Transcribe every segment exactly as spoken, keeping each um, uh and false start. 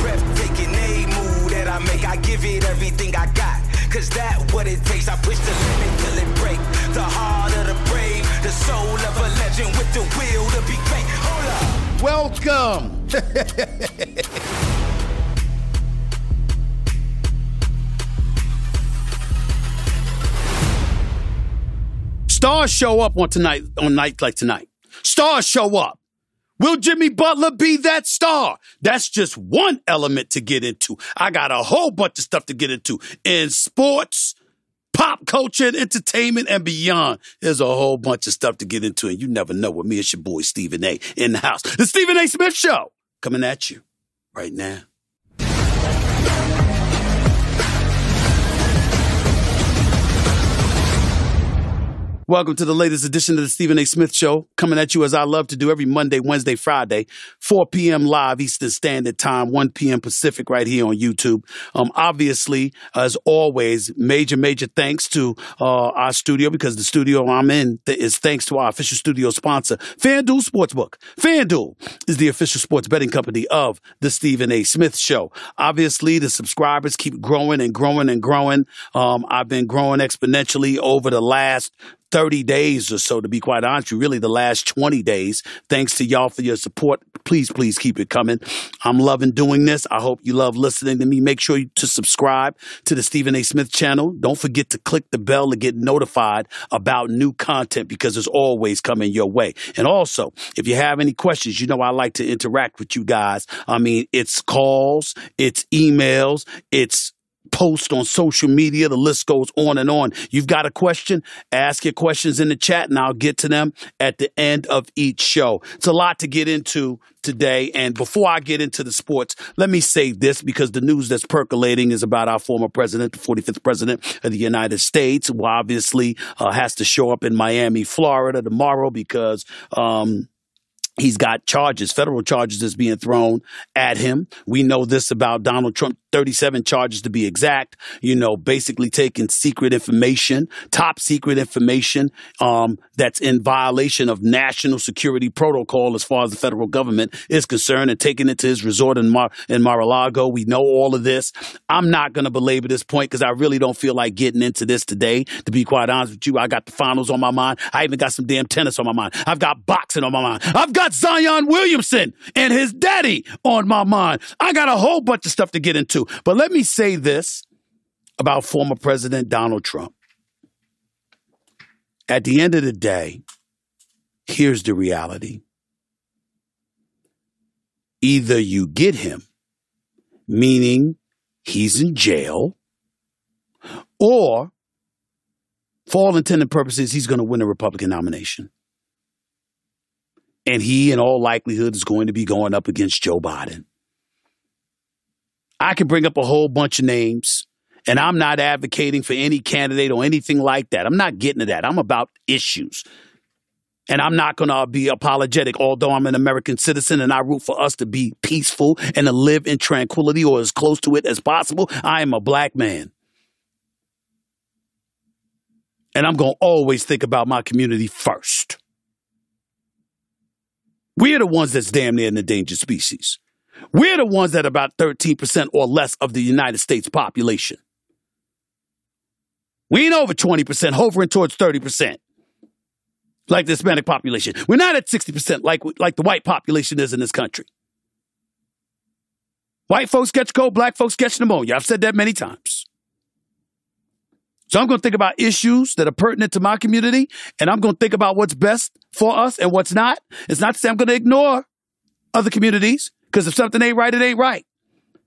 Breathtaking, a move that I make. I give it everything I got. Cause that what it takes, I push the limit till it break. The heart of the brave, the soul of a legend with the will to be great. Hold up. Welcome. Stars show up on tonight, on nights like tonight. Stars show up. Will Jimmy Butler be that star? That's just one element to get into. I got a whole bunch of stuff to get into in sports, pop culture, and entertainment, and beyond. There's a whole bunch of stuff to get into, and you never know with me. It's your boy Stephen A. in the house. The Stephen A. Smith Show coming at you right now. Welcome to the latest edition of the Stephen A. Smith Show, coming at you as I love to do every Monday, Wednesday, Friday, four p.m. live Eastern Standard Time, one p.m. Pacific right here on YouTube. Um, obviously, as always, major, major thanks to uh, our studio, because the studio I'm in th- is thanks to our official studio sponsor, FanDuel Sportsbook. FanDuel is the official sports betting company of the Stephen A. Smith Show. Obviously, the subscribers keep growing and growing and growing. Um, I've been growing exponentially over the last thirty days or so, to be quite honest, really the last twenty days. Thanks to y'all for your support. Please, please keep it coming. I'm loving doing this. I hope you love listening to me. Make sure to subscribe to the Stephen A. Smith channel. Don't forget to click the bell to get notified about new content, because it's always coming your way. And also, if you have any questions, you know I like to interact with you guys. I mean, it's calls, it's emails, it's post on social media. The list goes on and on. You've got a question? Ask your questions in the chat, and I'll get to them at the end of each show. It's a lot to get into today. And before I get into the sports, let me say this, because the news that's percolating is about our former president, the forty-fifth president of the United States, who obviously uh, has to show up in Miami, Florida tomorrow, because um he's got charges, federal charges that's being thrown at him. We know this about Donald Trump, thirty-seven charges to be exact, you know, basically taking secret information, top secret information um, that's in violation of national security protocol as far as the federal government is concerned, and taking it to his resort in, Mar- in Mar-a-Lago. We know all of this. I'm not going to belabor this point because I really don't feel like getting into this today. To be quite honest with you, I got the finals on my mind. I even got some damn tennis on my mind. I've got boxing on my mind. I've got Zion Williamson and his daddy on my mind. I got a whole bunch of stuff to get into. But let me say this about former President Donald Trump. At the end of the day, here's the reality. Either you get him, meaning he's in jail, or for all intents and purposes, he's going to win a Republican nomination. And he, in all likelihood, is going to be going up against Joe Biden. I can bring up a whole bunch of names, and I'm not advocating for any candidate or anything like that. I'm not getting to that. I'm about issues. And I'm not going to be apologetic, although I'm an American citizen and I root for us to be peaceful and to live in tranquility or as close to it as possible. I am a black man. And I'm going to always think about my community first. We're the ones that's damn near an endangered species. We're the ones that are about thirteen percent or less of the United States population. We ain't over twenty percent, hovering towards thirty percent, like the Hispanic population. We're not at sixty percent like, like the white population is in this country. White folks catch cold, black folks catch pneumonia. I've said that many times. So I'm going to think about issues that are pertinent to my community, and I'm going to think about what's best for us and what's not. It's not to say I'm going to ignore other communities, because if something ain't right, it ain't right.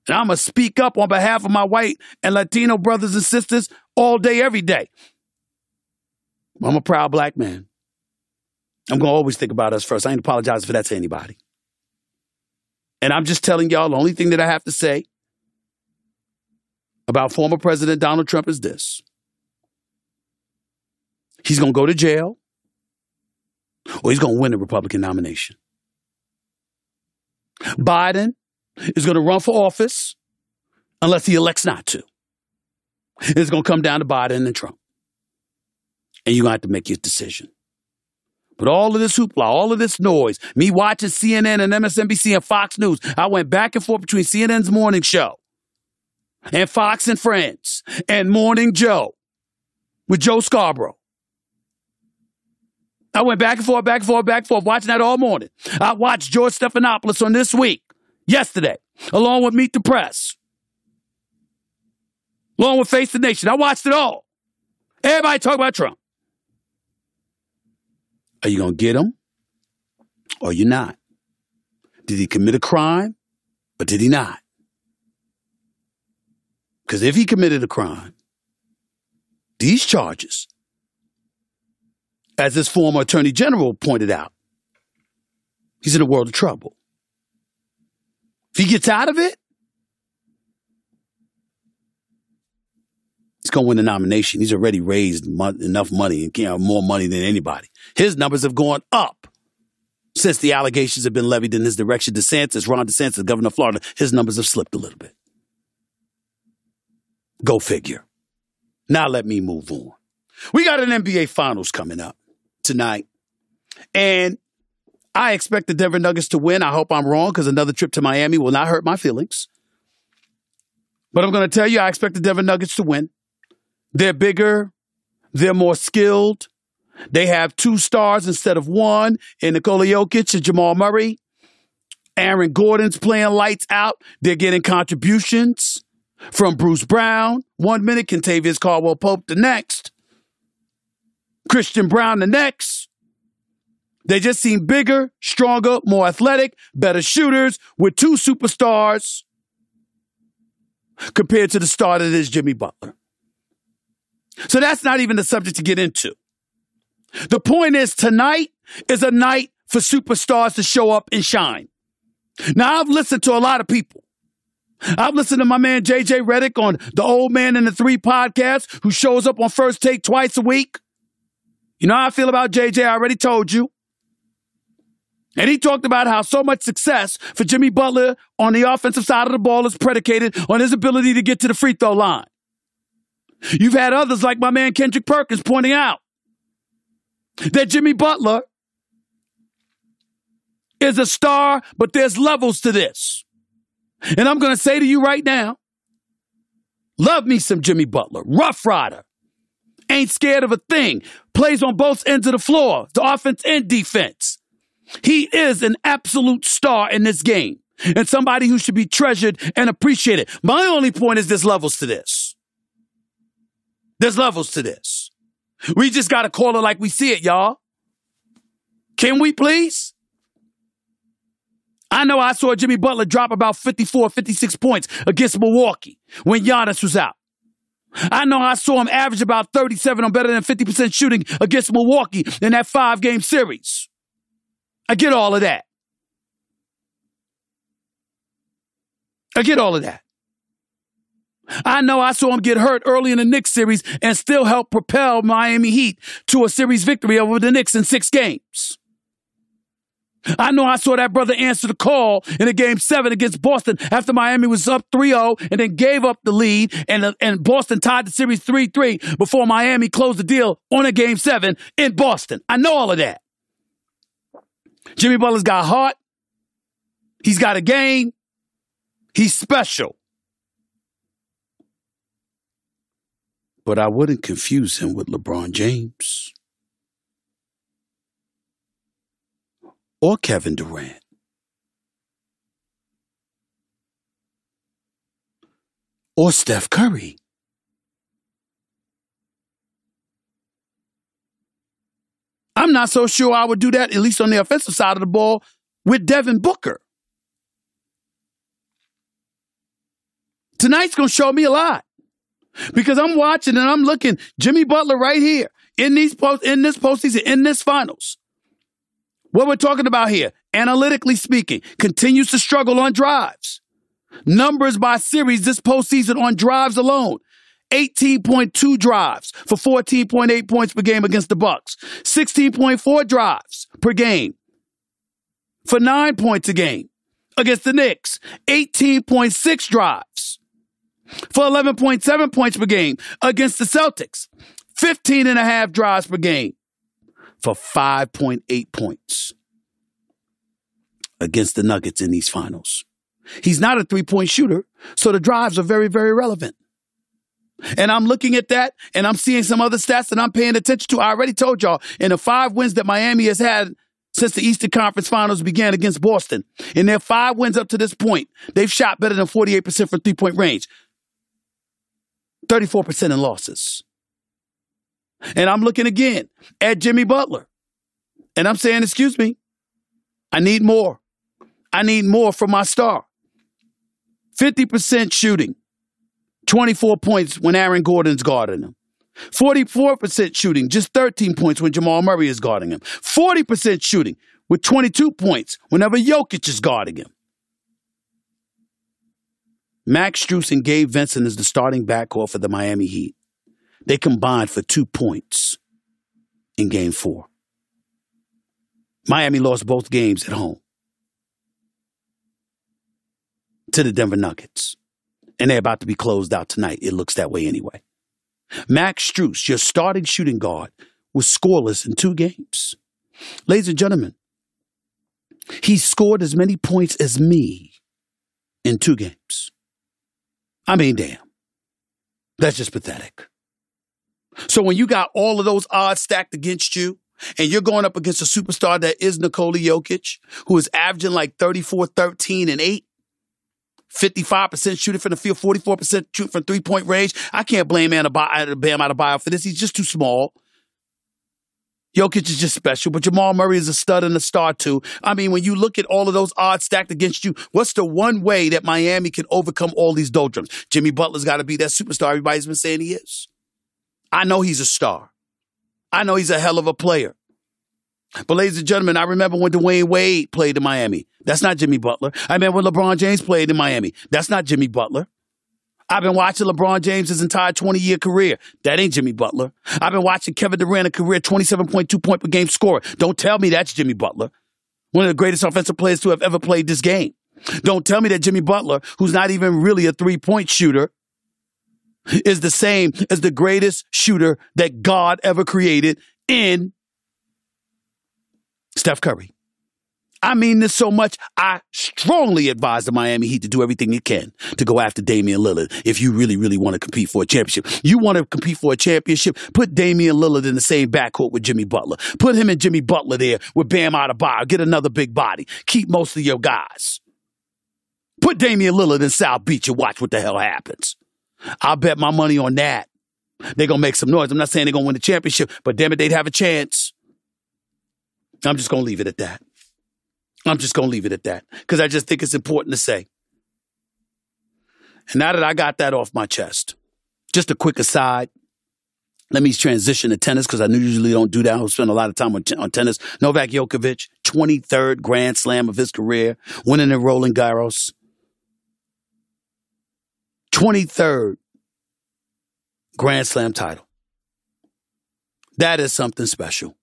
And I'm going to speak up on behalf of my white and Latino brothers and sisters all day, every day. I'm a proud black man. I'm going to always think about us first. I ain't apologizing for that to anybody. And I'm just telling y'all, the only thing that I have to say about former President Donald Trump is this. He's going to go to jail, or he's going to win the Republican nomination. Biden is going to run for office unless he elects not to. It's going to come down to Biden and Trump. And you're going to have to make your decision. But all of this hoopla, all of this noise, me watching C N N and M S N B C and Fox News, I went back and forth between C N N's Morning Show and Fox and Friends and Morning Joe with Joe Scarborough. I went back and forth, back and forth, back and forth, watching that all morning. I watched George Stephanopoulos on This Week yesterday, along with Meet the Press, along with Face the Nation. I watched it all. Everybody talk about Trump. Are you going to get him or you're not? Did he commit a crime or did he not? Because if he committed a crime, these charges, as his former attorney general pointed out, he's in a world of trouble. If he gets out of it, he's going to win the nomination. He's already raised mo- enough money and can't have more money than anybody. His numbers have gone up since the allegations have been levied in his direction. DeSantis, Ron DeSantis, governor of Florida, his numbers have slipped a little bit. Go figure. Now let me move on. We got an N B A Finals coming up tonight, and I expect the Denver Nuggets to win. I hope I'm wrong, because another trip to Miami will not hurt my feelings. But I'm going to tell you, I expect the Denver Nuggets to win. They're bigger. They're more skilled. They have two stars instead of one in Nikola Jokic and Jamal Murray. Aaron Gordon's playing lights out. They're getting contributions from Bruce Brown one minute, Kentavious Caldwell-Pope the next, Christian Brown the next. They just seem bigger, stronger, more athletic, better shooters with two superstars compared to the star that is Jimmy Butler. So that's not even the subject to get into. The point is, tonight is a night for superstars to show up and shine. Now, I've listened to a lot of people. I've listened to my man J J. Redick on the Old Man and the Three podcast, who shows up on First Take twice a week. You know how I feel about J J, I already told you. And he talked about how so much success for Jimmy Butler on the offensive side of the ball is predicated on his ability to get to the free throw line. You've had others like my man Kendrick Perkins pointing out that Jimmy Butler is a star, but there's levels to this. And I'm going to say to you right now, love me some Jimmy Butler, rough rider, ain't scared of a thing, plays on both ends of the floor, the offense and defense. He is an absolute star in this game and somebody who should be treasured and appreciated. My only point is there's levels to this. There's levels to this. We just got to call it like we see it, y'all. Can we please? I know I saw Jimmy Butler drop about fifty-four, fifty-six points against Milwaukee when Giannis was out. I know I saw him average about thirty-seven on better than fifty percent shooting against Milwaukee in that five-game series. I get all of that. I get all of that. I know I saw him get hurt early in the Knicks series and still help propel Miami Heat to a series victory over the Knicks in six games. I know I saw that brother answer the call in a game seven against Boston after Miami was up three oh and then gave up the lead, and, and Boston tied the series three three before Miami closed the deal on a game seven in Boston. I know all of that. Jimmy Butler's got heart. He's got a game. He's special. But I wouldn't confuse him with LeBron James or Kevin Durant. Or Steph Curry. I'm not so sure I would do that, at least on the offensive side of the ball, with Devin Booker. Tonight's going to show me a lot. Because I'm watching and I'm looking, Jimmy Butler right here in these post, in this postseason, in this finals. What we're talking about here, analytically speaking, continues to struggle on drives. Numbers by series this postseason on drives alone. eighteen point two drives for fourteen point eight points per game against the Bucks. sixteen point four drives per game for nine points a game against the Knicks. eighteen point six drives for eleven point seven points per game against the Celtics. fifteen and a half drives per game for five point eight points against the Nuggets in these finals. He's not a three-point shooter, so the drives are very, very relevant. And I'm looking at that, and I'm seeing some other stats that I'm paying attention to. I already told y'all, in the five wins that Miami has had since the Eastern Conference Finals began against Boston, in their five wins up to this point, they've shot better than forty-eight percent from three-point range. thirty-four percent in losses. And I'm looking again at Jimmy Butler. And I'm saying, excuse me, I need more. I need more from my star. fifty percent shooting, twenty-four points when Aaron Gordon's guarding him. forty-four percent shooting, just thirteen points when Jamal Murray is guarding him. forty percent shooting with twenty-two points whenever Jokic is guarding him. Max Strus and Gabe Vincent is the starting backcourt for the Miami Heat. They combined for two points in game four. Miami lost both games at home to the Denver Nuggets. And they're about to be closed out tonight. It looks that way anyway. Max Strus, your starting shooting guard, was scoreless in two games. Ladies and gentlemen, he scored as many points as me in two games. I mean, damn. That's just pathetic. So when you got all of those odds stacked against you, and you're going up against a superstar that is Nikola Jokic, who is averaging like thirty-four, thirteen, and eight, fifty-five percent shooting from the field, forty-four percent shooting from three-point range. I can't blame Bam Adebayo for this. He's just too small. Jokic is just special, but Jamal Murray is a stud and a star, too. I mean, when you look at all of those odds stacked against you, what's the one way that Miami can overcome all these doldrums? Jimmy Butler's got to be that superstar everybody's been saying he is. I know he's a star. I know he's a hell of a player. But ladies and gentlemen, I remember when Dwayne Wade played in Miami. That's not Jimmy Butler. I remember when LeBron James played in Miami. That's not Jimmy Butler. I've been watching LeBron James' his entire twenty-year career. That ain't Jimmy Butler. I've been watching Kevin Durant, a career twenty-seven point two point per game scorer. Don't tell me that's Jimmy Butler. One of the greatest offensive players to have ever played this game. Don't tell me that Jimmy Butler, who's not even really a three-point shooter, is the same as the greatest shooter that God ever created in Steph Curry. I mean this so much, I strongly advise the Miami Heat to do everything you can to go after Damian Lillard if you really, really want to compete for a championship. You want to compete for a championship, put Damian Lillard in the same backcourt with Jimmy Butler. Put him and Jimmy Butler there with Bam Adebayo. Get another big body. Keep most of your guys. Put Damian Lillard in South Beach and watch what the hell happens. I'll bet my money on that. They're going to make some noise. I'm not saying they're going to win the championship, but damn it, they'd have a chance. I'm just going to leave it at that. I'm just going to leave it at that because I just think it's important to say. And now that I got that off my chest, just a quick aside. Let me transition to tennis because I usually don't do that. I spend a lot of time on, t- on tennis. Novak Djokovic, twenty-third Grand Slam of his career, winning in Roland Garros. twenty-third Grand Slam title. That is something special.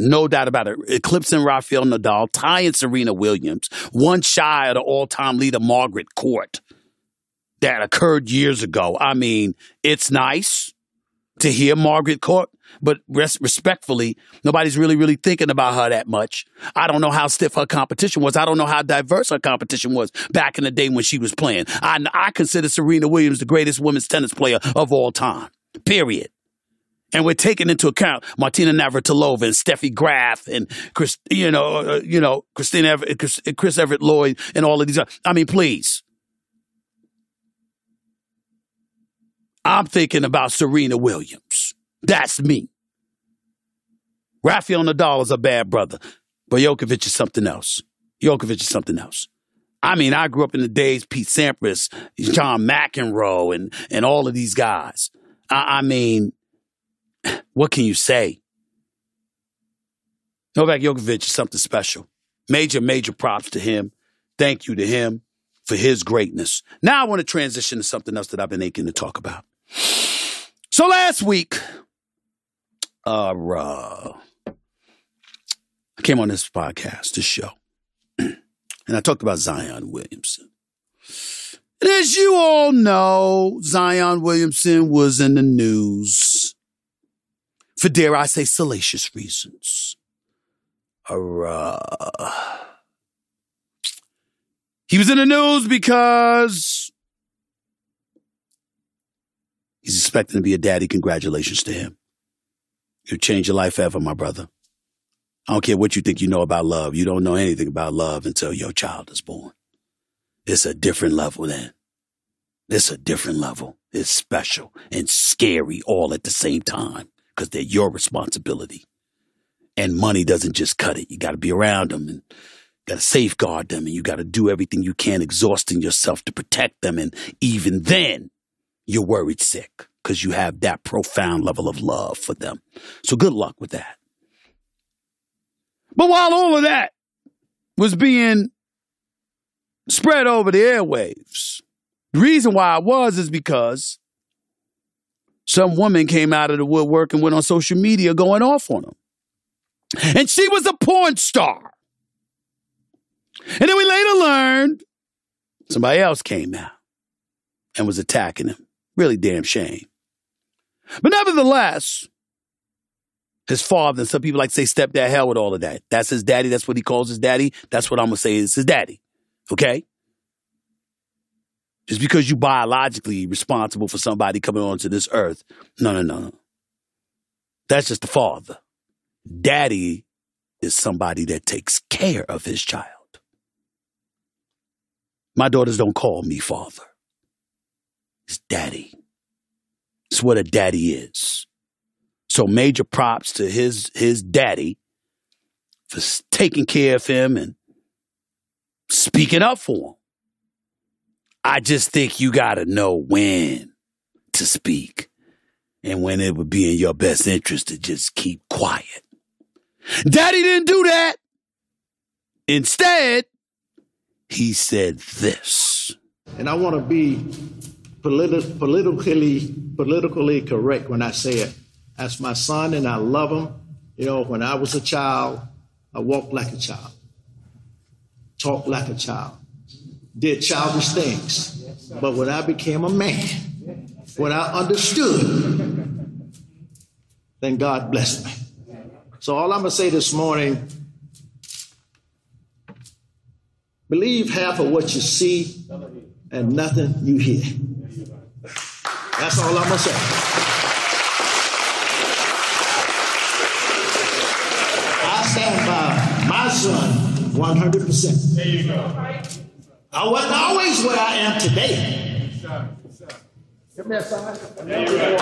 No doubt about it. Eclipsing Rafael Nadal, tying Serena Williams, one shy of the all-time leader, Margaret Court, that occurred years ago. I mean, it's nice to hear Margaret Court, but res- respectfully, nobody's really, really thinking about her that much. I don't know how stiff her competition was. I don't know how diverse her competition was back in the day when she was playing. I, I consider Serena Williams the greatest women's tennis player of all time, period. And we're taking into account Martina Navratilova and Steffi Graf and Chris, you know, uh, you know, Christina, Everett, Chris, Chris Everett Lloyd and all of these. Other. I mean, please. I'm thinking about Serena Williams. That's me. Rafael Nadal is a bad brother, but Djokovic is something else. Djokovic is something else. I mean, I grew up in the days, Pete Sampras, John McEnroe, and, and all of these guys. I, I mean... What can you say? Novak Djokovic is something special. Major, major props to him. Thank you to him for his greatness. Now I want to transition to something else that I've been aching to talk about. So last week, uh, uh, I came on this podcast, this show, and I talked about Zion Williamson. And as you all know, Zion Williamson was in the news for, dare I say, salacious reasons. Uh, he was in the news because he's expecting to be a daddy. Congratulations to him. You'll change your life forever, my brother. I don't care what you think you know about love. You don't know anything about love until your child is born. It's a different level then. It's a different level. It's special and scary all at the same time because they're your responsibility. And money doesn't just cut it. You got to be around them and got to safeguard them. And you got to do everything you can, exhausting yourself to protect them. And even then, you're worried sick because you have that profound level of love for them. So good luck with that. But while all of that was being spread over the airwaves, the reason why I was is because some woman came out of the woodwork and went on social media going off on him. And she was a porn star. And then we later learned somebody else came out and was attacking him. Really damn shame. But nevertheless, his father, and some people like to say stepdad, hell with all of that. That's his daddy. That's what he calls his daddy. That's what I'm going to say is his daddy. Okay? Just because you biologically responsible for somebody coming onto this earth. No, no, no, no. That's just the father. Daddy is somebody that takes care of his child. My daughters don't call me father. It's daddy. It's what a daddy is. So major props to his, his daddy for taking care of him and speaking up for him. I just think you got to know when to speak and when it would be in your best interest to just keep quiet. Daddy didn't do that. Instead, he said this. And I want to be politi- politically politically correct when I say it. That's my son, and I love him. You know, when I was a child, I walked like a child, talked like a child, did childish things. But when I became a man, when I understood, then God blessed me. So all I'm going to say this morning, believe half of what you see and nothing you hear. That's all I'm going to say. I stand by my son one hundred percent. There you go. I wasn't always where I am today. Come here, son. There you go.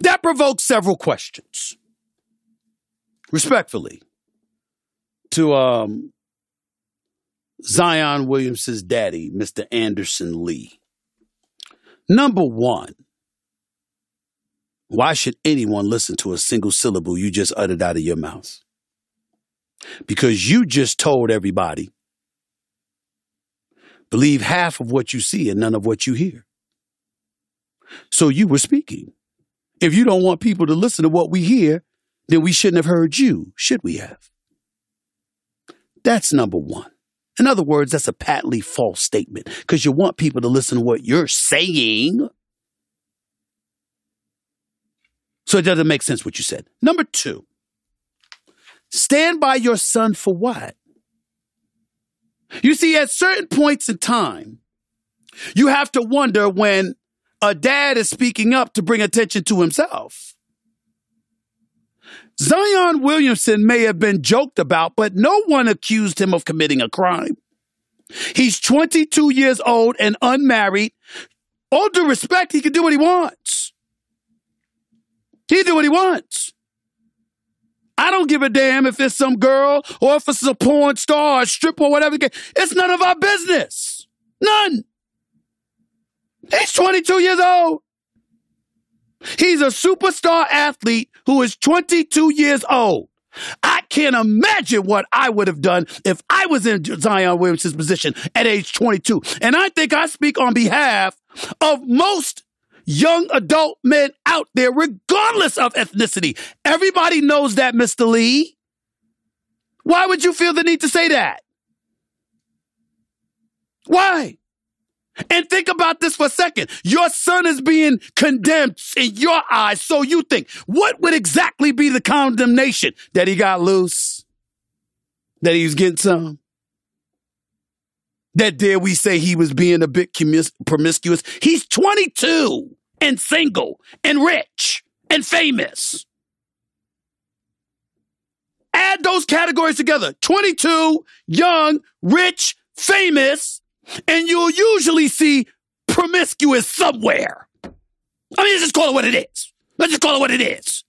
That provoked several questions, respectfully, to um, Zion Williamson's daddy, Mister Anderson Lee. Number one, why should anyone listen to a single syllable you just uttered out of your mouth? Because you just told everybody, believe half of what you see and none of what you hear. So you were speaking. If you don't want people to listen to what we hear, then we shouldn't have heard you, should we have? That's number one. In other words, that's a patently false statement because you want people to listen to what you're saying. So it doesn't make sense what you said. Number two, stand by your son for what? You see, at certain points in time, you have to wonder when a dad is speaking up to bring attention to himself. Zion Williamson may have been joked about, but no one accused him of committing a crime. He's twenty-two years old and unmarried. All due respect, he can do what he wants. He can do what he wants. I don't give a damn if it's some girl or if it's a porn star or stripper or whatever. It's none of our business. None. He's twenty-two years old. He's a superstar athlete who is twenty-two years old. I can't imagine what I would have done if I was in Zion Williamson's position at age twenty-two. And I think I speak on behalf of most young adult men out there, regardless of ethnicity. Everybody knows that, Mister Lee. Why would you feel the need to say that? Why? And think about this for a second. Your son is being condemned in your eyes, so you think. What would exactly be the condemnation? That he got loose? That he was getting some? That dare we say he was being a bit commis- promiscuous? He's twenty-two and single and rich and famous. Add those categories together. twenty-two, young, rich, famous, and you'll usually see promiscuous somewhere. I mean, let's just call it what it is. Let's just call it what it is.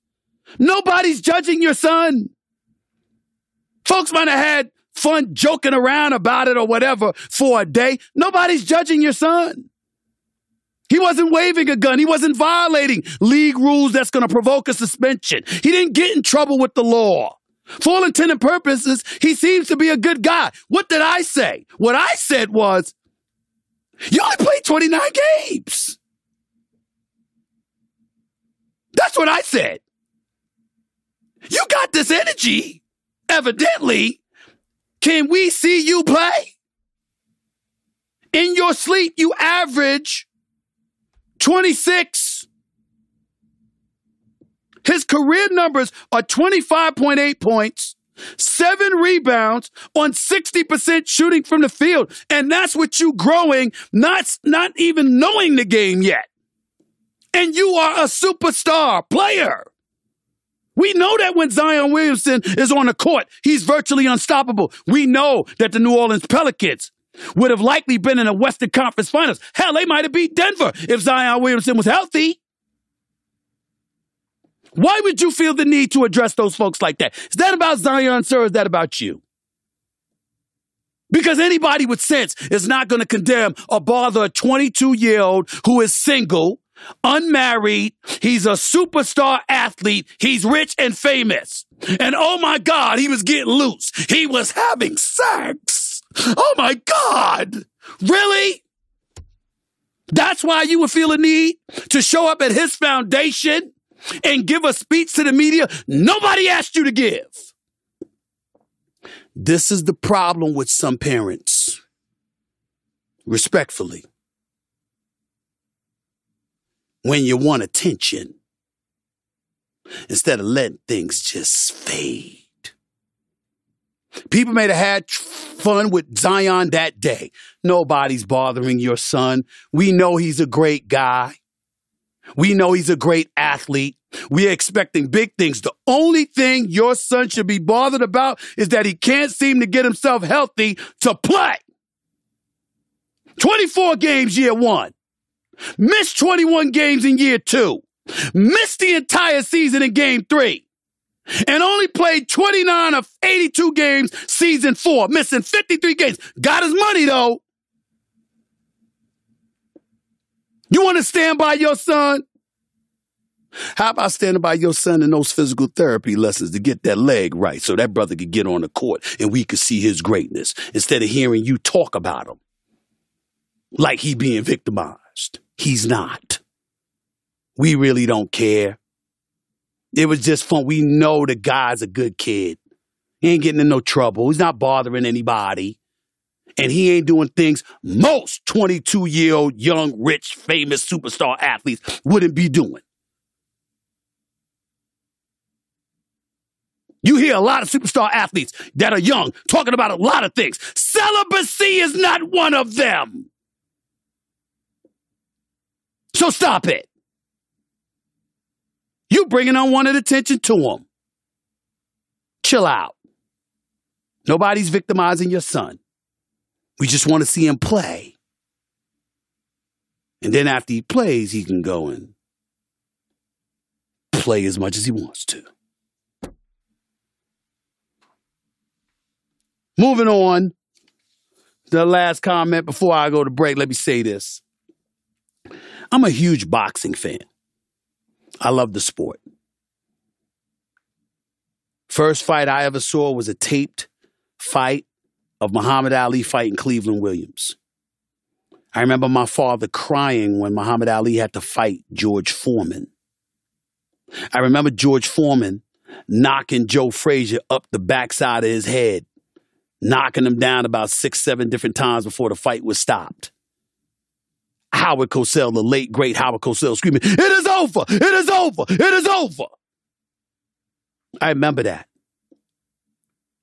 Nobody's judging your son. Folks might have had fun joking around about it or whatever for a day. Nobody's judging your son. He wasn't waving a gun. He wasn't violating league rules that's going to provoke a suspension. He didn't get in trouble with the law. For all intents and purposes, he seems to be a good guy. What did I say? What I said was, you only played twenty-nine games. That's what I said. You got this energy, evidently. Can we see you play? In your sleep, you average twenty-six. His career numbers are twenty-five point eight points, seven rebounds on sixty percent shooting from the field. And that's with you growing, not, not even knowing the game yet. And you are a superstar player. We know that when Zion Williamson is on the court, he's virtually unstoppable. We know that the New Orleans Pelicans would have likely been in the Western Conference Finals. Hell, they might have beat Denver if Zion Williamson was healthy. Why would you feel the need to address those folks like that? Is that about Zion, sir, or is that about you? Because anybody with sense is not going to condemn or bother a twenty-two-year-old who is single, unmarried, he's a superstar athlete, he's rich and famous. And oh my God, he was getting loose. He was having sex. Oh my God. Really? That's why you would feel a need to show up at his foundation and give a speech to the media nobody asked you to give? This is the problem with some parents. Respectfully. When you want attention, instead of letting things just fade. People may have had fun with Zion that day. Nobody's bothering your son. We know he's a great guy. We know he's a great athlete. We're expecting big things. The only thing your son should be bothered about is that he can't seem to get himself healthy to play. twenty-four games year one. Missed twenty-one games in year two. Missed the entire season in game three. And only played twenty-nine of eighty-two games season four. Missing fifty-three games. Got his money, though. You want to stand by your son? How about standing by your son in those physical therapy lessons to get that leg right so that brother could get on the court and we could see his greatness instead of hearing you talk about him like he being victimized? He's not. We really don't care. It was just fun. We know the guy's a good kid. He ain't getting in no trouble. He's not bothering anybody. And he ain't doing things most twenty-two-year-old, young, rich, famous, superstar athletes wouldn't be doing. You hear a lot of superstar athletes that are young talking about a lot of things. Celibacy is not one of them. So stop it. You bringing unwanted attention to them. Chill out. Nobody's victimizing your son. We just want to see him play. And then after he plays, he can go and play as much as he wants to. Moving on. The last comment before I go to break, let me say this. I'm a huge boxing fan. I love the sport. First fight I ever saw was a taped fight of Muhammad Ali fighting Cleveland Williams. I remember my father crying when Muhammad Ali had to fight George Foreman. I remember George Foreman knocking Joe Frazier up the backside of his head, knocking him down about six, seven different times before the fight was stopped. Howard Cosell, the late, great Howard Cosell, screaming, "It is over! It is over! It is over!" I remember that.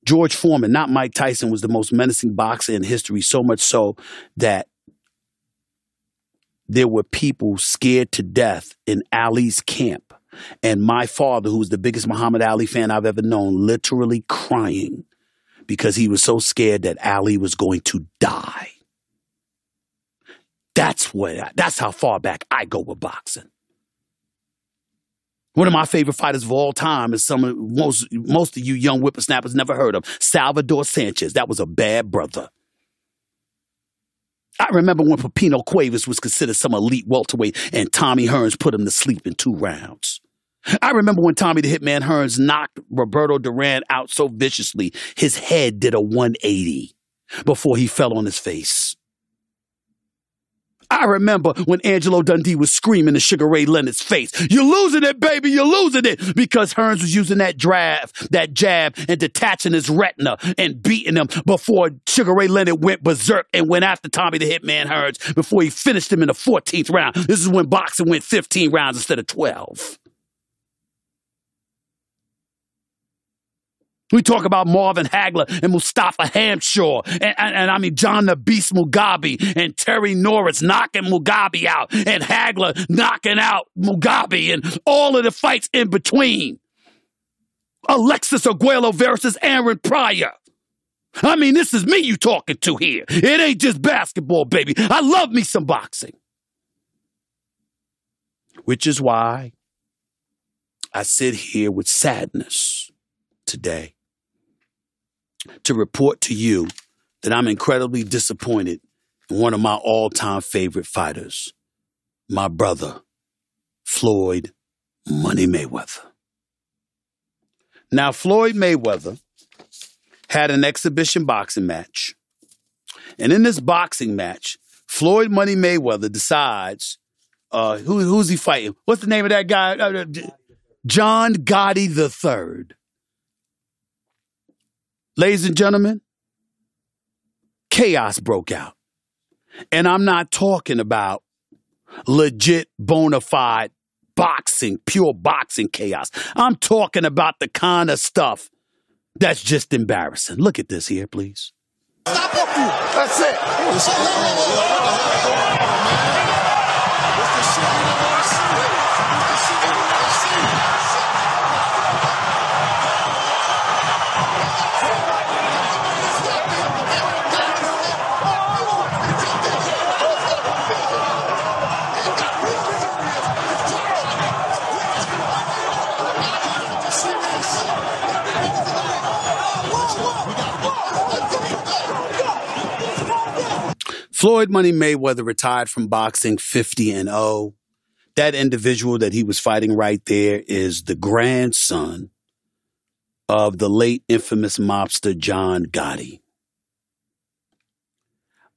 George Foreman, not Mike Tyson, was the most menacing boxer in history, so much so that there were people scared to death in Ali's camp. And my father, who was the biggest Muhammad Ali fan I've ever known, literally crying because he was so scared that Ali was going to die. That's what. I, that's how far back I go with boxing. One of my favorite fighters of all time is someone most most of you young whippersnappers never heard of, Salvador Sanchez. That was a bad brother. I remember when Pepino Cuevas was considered some elite welterweight and Tommy Hearns put him to sleep in two rounds. I remember when Tommy the Hitman Hearns knocked Roberto Duran out so viciously, his head did a one eighty before he fell on his face. I remember when Angelo Dundee was screaming in Sugar Ray Leonard's face, "You're losing it, baby, you're losing it," because Hearns was using that drive, that jab, and detaching his retina and beating him before Sugar Ray Leonard went berserk and went after Tommy the Hitman Hearns before he finished him in the fourteenth round. This is when boxing went fifteen rounds instead of twelve. We talk about Marvin Hagler and Mustafa Hampshire and, and, and I mean, John the Beast Mugabe and Terry Norris knocking Mugabe out and Hagler knocking out Mugabe and all of the fights in between. Alexis Arguello versus Aaron Pryor. I mean, this is me you talking to here. It ain't just basketball, baby. I love me some boxing. Which is why I sit here with sadness today to report to you that I'm incredibly disappointed in one of my all-time favorite fighters, my brother, Floyd Money Mayweather. Now, Floyd Mayweather had an exhibition boxing match. And in this boxing match, Floyd Money Mayweather decides, uh, who, who's he fighting? What's the name of that guy? Uh, John Gotti the third. Ladies and gentlemen, chaos broke out. And I'm not talking about legit, bona fide boxing, pure boxing chaos. I'm talking about the kind of stuff that's just embarrassing. Look at this here, please. Stop it. That's it. That's it. Floyd Money Mayweather retired from boxing fifty and oh. That individual that he was fighting right there is the grandson of the late infamous mobster John Gotti.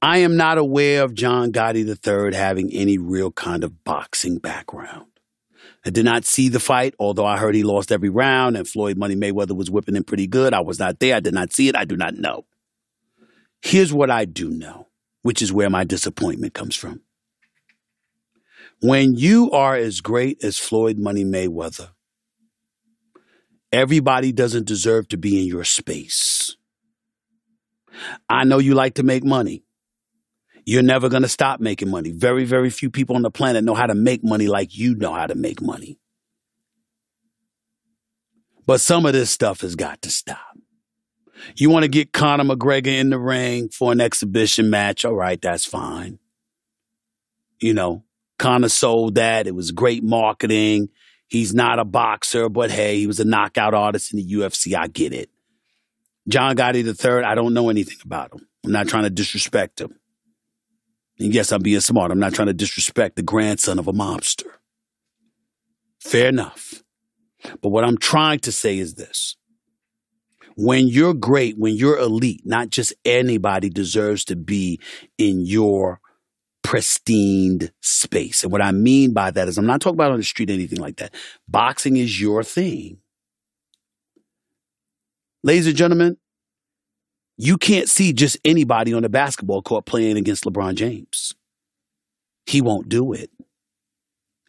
I am not aware of John Gotti the third having any real kind of boxing background. I did not see the fight, although I heard he lost every round and Floyd Money Mayweather was whipping him pretty good. I was not there. I did not see it. I do not know. Here's what I do know, which is where my disappointment comes from. When you are as great as Floyd Money Mayweather, everybody doesn't deserve to be in your space. I know you like to make money. You're never going to stop making money. Very, very few people on the planet know how to make money like you know how to make money. But some of this stuff has got to stop. You want to get Conor McGregor in the ring for an exhibition match? All right, that's fine. You know, Conor sold that. It was great marketing. He's not a boxer, but hey, he was a knockout artist in the U F C. I get it. John Gotti the third, I don't know anything about him. I'm not trying to disrespect him. And yes, I'm being smart. I'm not trying to disrespect the grandson of a mobster. Fair enough. But what I'm trying to say is this. When you're great, when you're elite, not just anybody deserves to be in your pristine space. And what I mean by that is I'm not talking about on the street, anything like that. Boxing is your thing. Ladies and gentlemen, you can't see just anybody on the basketball court playing against LeBron James. He won't do it.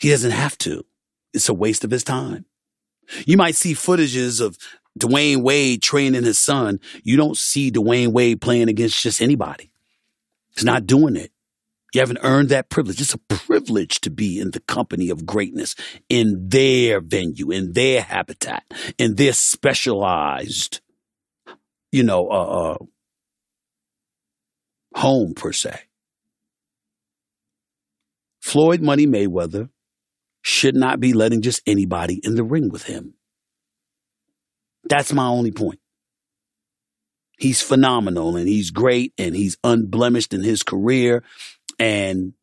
He doesn't have to. It's a waste of his time. You might see footages of Dwayne Wade training his son. You don't see Dwayne Wade playing against just anybody. He's not doing it. You haven't earned that privilege. It's a privilege to be in the company of greatness in their venue, in their habitat, in their specialized, you know, uh, uh, home per se. Floyd Money Mayweather should not be letting just anybody in the ring with him. That's my only point. He's phenomenal and he's great and he's unblemished in his career. And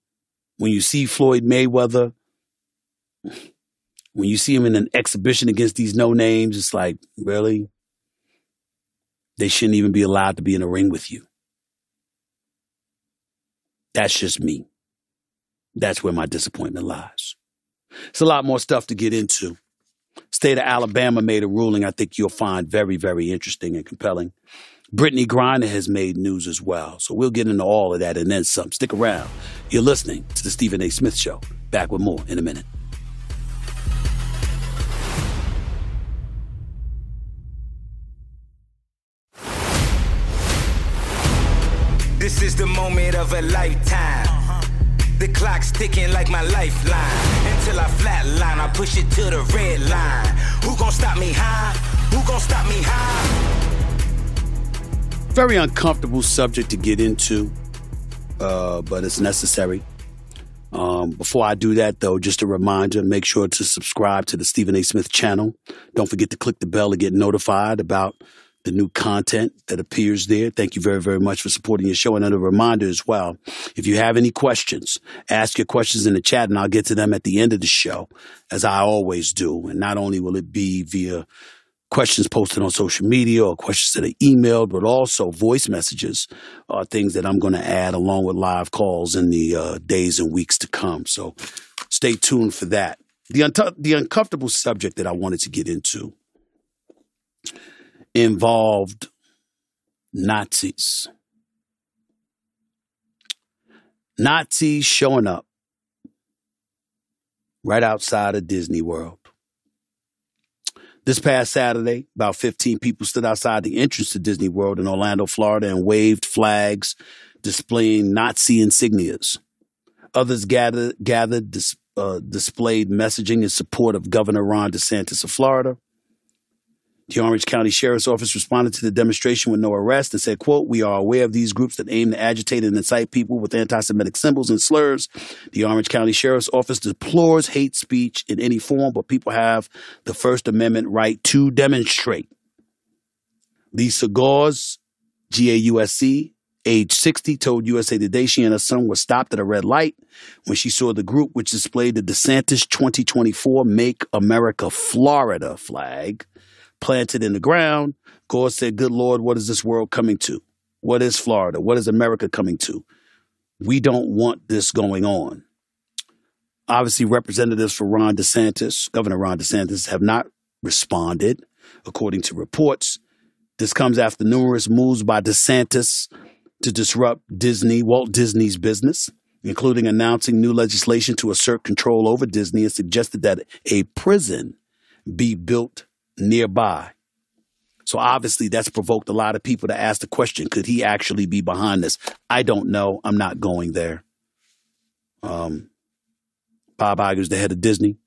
when you see Floyd Mayweather, when you see him in an exhibition against these no names, it's like, really? They shouldn't even be allowed to be in a ring with you. That's just me. That's where my disappointment lies. It's a lot more stuff to get into. State of Alabama made a ruling I think you'll find very, very interesting and compelling. Brittany Griner has made news as well. So we'll get into all of that and then some. Stick around. You're listening to The Stephen A. Smith Show. Back with more in a minute. This is the moment of a lifetime. The clock's ticking like my lifeline. Until I flatline, I push it to the red line. Who gon' stop me high? Who gon' stop me high? Very uncomfortable subject to get into, uh, but it's necessary. Um, before I do that, though, just a reminder, make sure to subscribe to the Stephen A. Smith channel. Don't forget to click the bell to get notified about the new content that appears there. Thank you very, very much for supporting your show. And another reminder as well, if you have any questions, ask your questions in the chat and I'll get to them at the end of the show, as I always do. And not only will it be via questions posted on social media or questions that are emailed, but also voice messages are things that I'm going to add along with live calls in the uh, days and weeks to come. So stay tuned for that. The, un- the uncomfortable subject that I wanted to get into involved Nazis. Nazis showing up right outside of Disney World. This past Saturday, about fifteen people stood outside the entrance to Disney World in Orlando, Florida, and waved flags displaying Nazi insignias. Others gathered, gathered dis, uh, displayed messaging in support of Governor Ron DeSantis of Florida. The Orange County Sheriff's Office responded to the demonstration with no arrest and said, quote, "We are aware of these groups that aim to agitate and incite people with anti-Semitic symbols and slurs. The Orange County Sheriff's Office deplores hate speech in any form, but people have the First Amendment right to demonstrate." Lee Sagaz, G A U S C, age sixty, told U S A Today she and her son were stopped at a red light when she saw the group, which displayed the DeSantis twenty twenty-four Make America Florida flag planted in the ground. Gore said, "Good Lord, what is this world coming to? What is Florida? What is America coming to? We don't want this going on." Obviously, representatives for Ron DeSantis, Governor Ron DeSantis, have not responded, according to reports. This comes after numerous moves by DeSantis to disrupt Disney, Walt Disney's business, including announcing new legislation to assert control over Disney, and suggested that a prison be built nearby. So obviously that's provoked a lot of people to ask the question, could he actually be behind this? I don't know. I'm not going there. Um, Bob Iger's the head of Disney.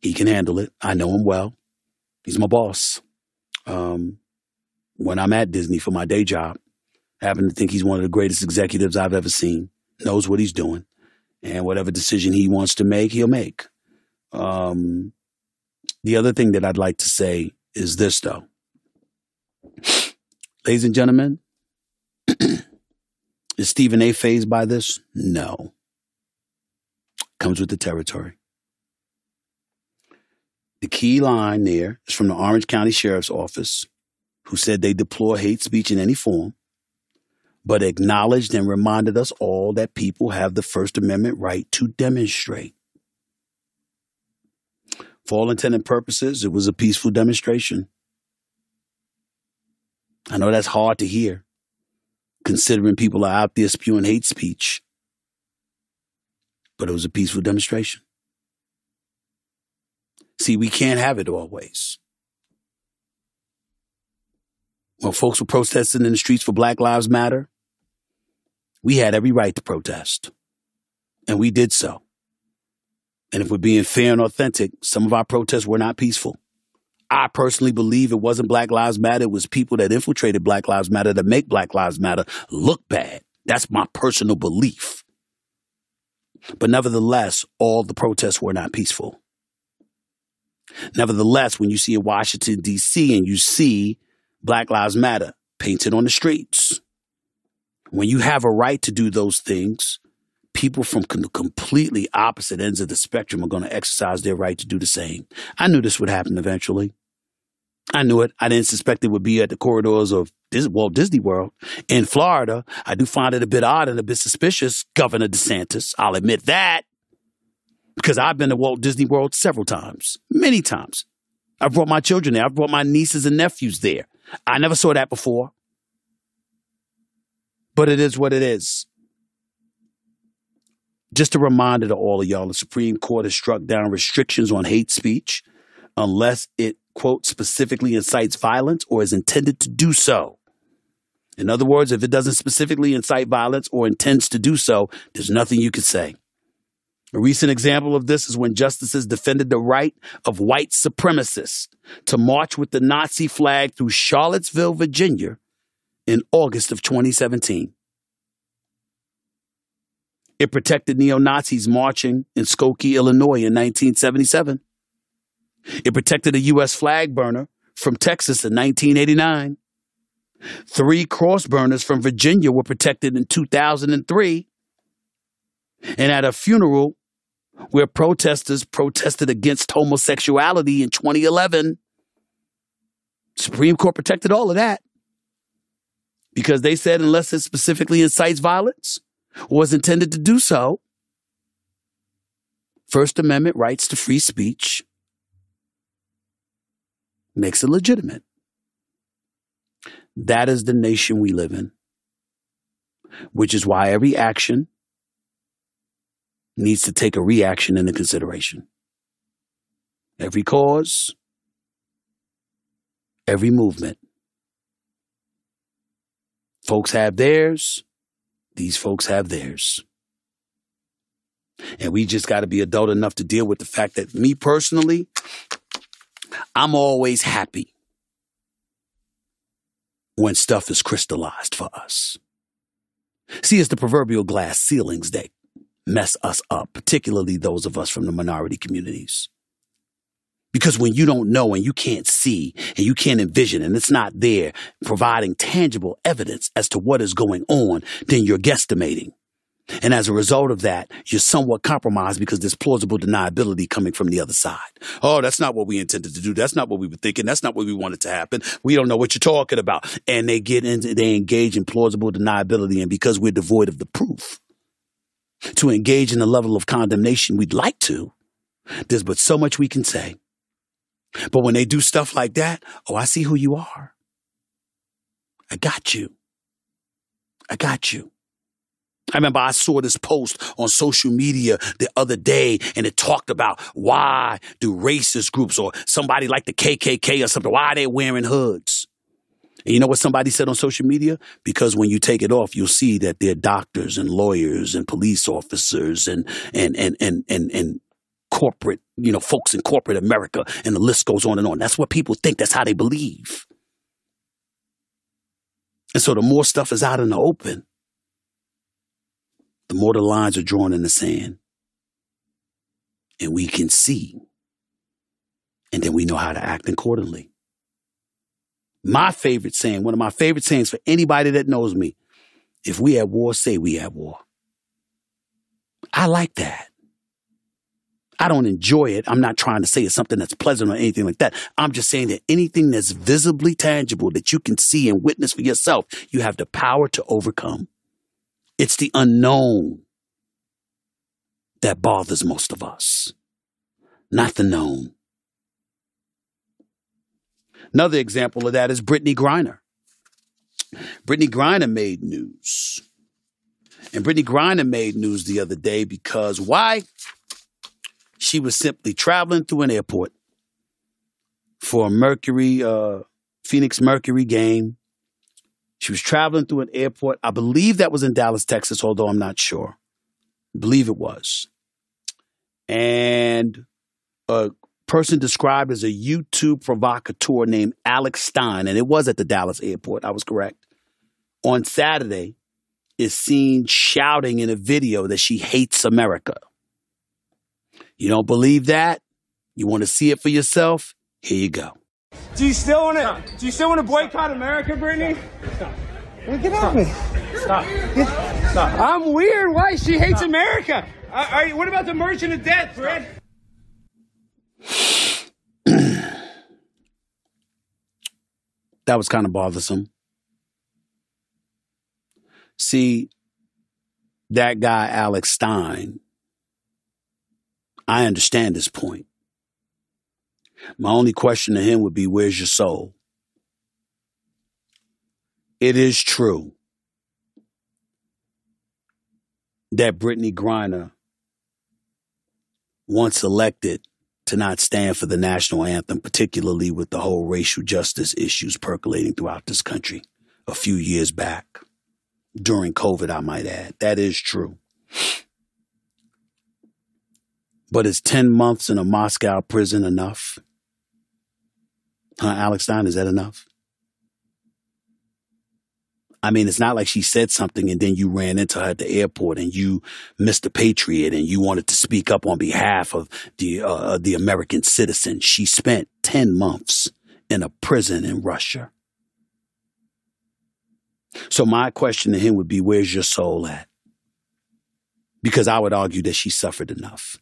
He can handle it. I know him well. He's my boss. Um, when I'm at Disney for my day job, I happen to think he's one of the greatest executives I've ever seen, knows what he's doing, and whatever decision he wants to make, he'll make. Um, The other thing that I'd like to say is this, though. Ladies and gentlemen, is Stephen A. phased by this? No. Comes with the territory. The key line there is from the Orange County Sheriff's Office, who said they deplore hate speech in any form, but acknowledged and reminded us all that people have the First Amendment right to demonstrate. For all intents and purposes, it was a peaceful demonstration. I know that's hard to hear, considering people are out there spewing hate speech, but it was a peaceful demonstration. See, we can't have it always. When folks were protesting in the streets for Black Lives Matter, we had every right to protest, and we did so. And if we're being fair and authentic, some of our protests were not peaceful. I personally believe it wasn't Black Lives Matter. It was people that infiltrated Black Lives Matter to make Black Lives Matter look bad. That's my personal belief. But nevertheless, all the protests were not peaceful. Nevertheless, when you see in Washington, D C, and you see Black Lives Matter painted on the streets, when you have a right to do those things, people from com- completely opposite ends of the spectrum are going to exercise their right to do the same. I knew this would happen eventually. I knew it. I didn't suspect it would be at the corridors of Dis- Walt Disney World in Florida. I do find it a bit odd and a bit suspicious, Governor DeSantis. I'll admit that, because I've been to Walt Disney World several times, many times. I've brought my children there. I've brought my nieces and nephews there. I never saw that before. But it is what it is. Just a reminder to all of y'all, the Supreme Court has struck down restrictions on hate speech unless it, quote, specifically incites violence or is intended to do so. In other words, if it doesn't specifically incite violence or intends to do so, there's nothing you can say. A recent example of this is when justices defended the right of white supremacists to march with the Nazi flag through Charlottesville, Virginia, in August of twenty seventeen. It protected neo-Nazis marching in Skokie, Illinois, in nineteen seventy-seven. It protected a U S flag burner from Texas in nineteen eighty-nine. Three cross burners from Virginia were protected in two thousand three. And at a funeral where protesters protested against homosexuality in twenty eleven, Supreme Court protected all of that because they said unless it specifically incites violence or is intended to do so, First Amendment rights to free speech makes it legitimate. That is the nation we live in, which is why every action needs to take a reaction into consideration. Every cause, every movement. Folks have theirs, these folks have theirs. And we just got to be adult enough to deal with the fact that me personally, I'm always happy when stuff is crystallized for us. See, it's the proverbial glass ceilings that mess us up, particularly those of us from the minority communities. Because when you don't know and you can't see and you can't envision and it's not there providing tangible evidence as to what is going on, then you're guesstimating. And as a result of that, you're somewhat compromised because there's plausible deniability coming from the other side. Oh, that's not what we intended to do. That's not what we were thinking. That's not what we wanted to happen. We don't know what you're talking about. And they get into, they engage in plausible deniability. And because we're devoid of the proof to engage in the level of condemnation we'd like to, there's but so much we can say. But when they do stuff like that, oh, I see who you are. I got you. I got you. I remember I saw this post on social media the other day, and it talked about why do racist groups or somebody like the K K K or something, why are they wearing hoods? And you know what somebody said on social media? Because when you take it off, you'll see that they're doctors and lawyers and police officers and and and and and and corporate, you know, folks in corporate America, and the list goes on and on. That's what people think. That's how they believe. And so the more stuff is out in the open, the more the lines are drawn in the sand. And we can see. And then we know how to act accordingly. My favorite saying, one of my favorite sayings for anybody that knows me, if we at war, say we at war. I like that. I don't enjoy it. I'm not trying to say it's something that's pleasant or anything like that. I'm just saying that anything that's visibly tangible that you can see and witness for yourself, you have the power to overcome. It's the unknown that bothers most of us, not the known. Another example of that is Brittany Griner. Brittany Griner made news. And Brittany Griner made news the other day because why? She was simply traveling through an airport for a Mercury, uh, Phoenix Mercury game. She was traveling through an airport. I believe that was in Dallas, Texas, although I'm not sure. I believe it was. And a person described as a YouTube provocateur named Alex Stein, and it was at the Dallas airport, I was correct, on Saturday is seen shouting in a video that she hates America. You don't believe that? You want to see it for yourself? Here you go. Do you still want to? Do you still want to boycott America, Brittany? Stop. Stop. Get off me! Stop. Stop. Stop. I'm weird. Why she hates Stop. America? All right. What about the merchant of death, Brett? That was kind of bothersome. See, that guy Alex Stein. I understand his point. My only question to him would be, where's your soul? It is true that Brittany Griner, once elected to not stand for the national anthem, particularly with the whole racial justice issues percolating throughout this country a few years back, during COVID, I might add. That is true. But is ten months in a Moscow prison enough? Huh, Alex Stein, is that enough? I mean, it's not like she said something and then you ran into her at the airport and you, Mister Patriot, and you wanted to speak up on behalf of the, uh, the American citizen. She spent ten months in a prison in Russia. So my question to him would be, where's your soul at? Because I would argue that she suffered enough.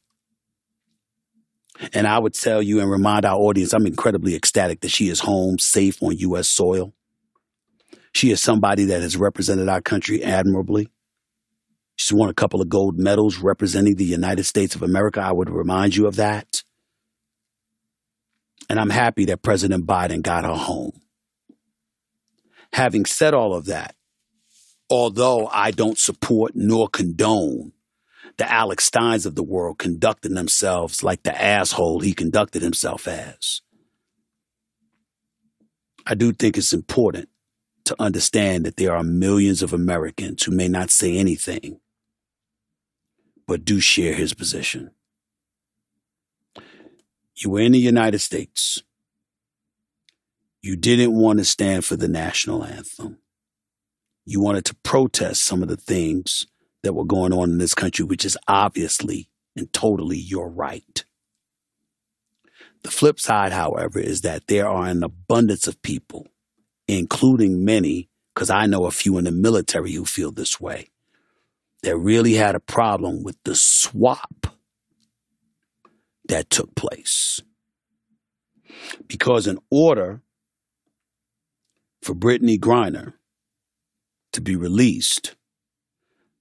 And I would tell you and remind our audience, I'm incredibly ecstatic that she is home safe on U S soil. She is somebody that has represented our country admirably. She's won a couple of gold medals representing the United States of America. I would remind you of that. And I'm happy that President Biden got her home. Having said all of that, although I don't support nor condone the Alex Steins of the world conducting themselves like the asshole he conducted himself as, I do think it's important to understand that there are millions of Americans who may not say anything, but do share his position. You were in the United States. You didn't want to stand for the national anthem. You wanted to protest some of the things that were going on in this country, which is obviously and totally your right. The flip side, however, is that there are an abundance of people, including many, because I know a few in the military who feel this way, that really had a problem with the swap that took place. Because in order for Brittany Griner to be released,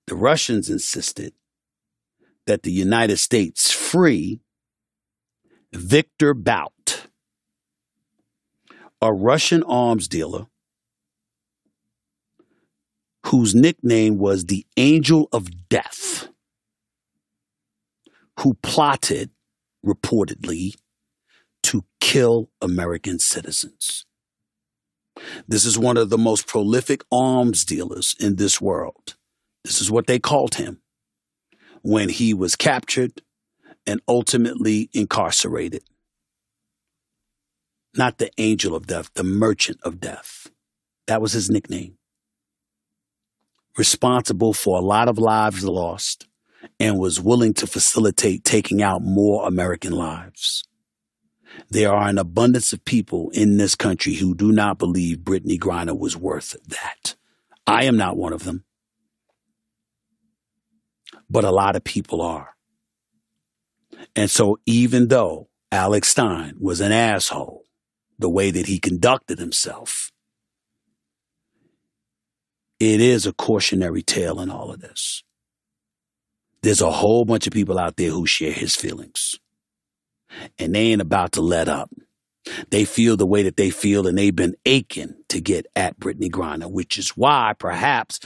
the Russians insisted that the United States free Viktor Bout, a Russian arms dealer whose nickname was the Angel of Death, who plotted, reportedly, to kill American citizens. This is one of the most prolific arms dealers in this world. This is what they called him when he was captured and ultimately incarcerated. Not the Angel of Death, the Merchant of Death. That was his nickname. Responsible for a lot of lives lost and was willing to facilitate taking out more American lives. There are an abundance of people in this country who do not believe Brittany Griner was worth that. I am not one of them. But a lot of people are. And so even though Alex Stein was an asshole, the way that he conducted himself, it is a cautionary tale in all of this. There's a whole bunch of people out there who share his feelings, and they ain't about to let up. They feel the way that they feel, and they've been aching to get at Brittany Griner, which is why perhaps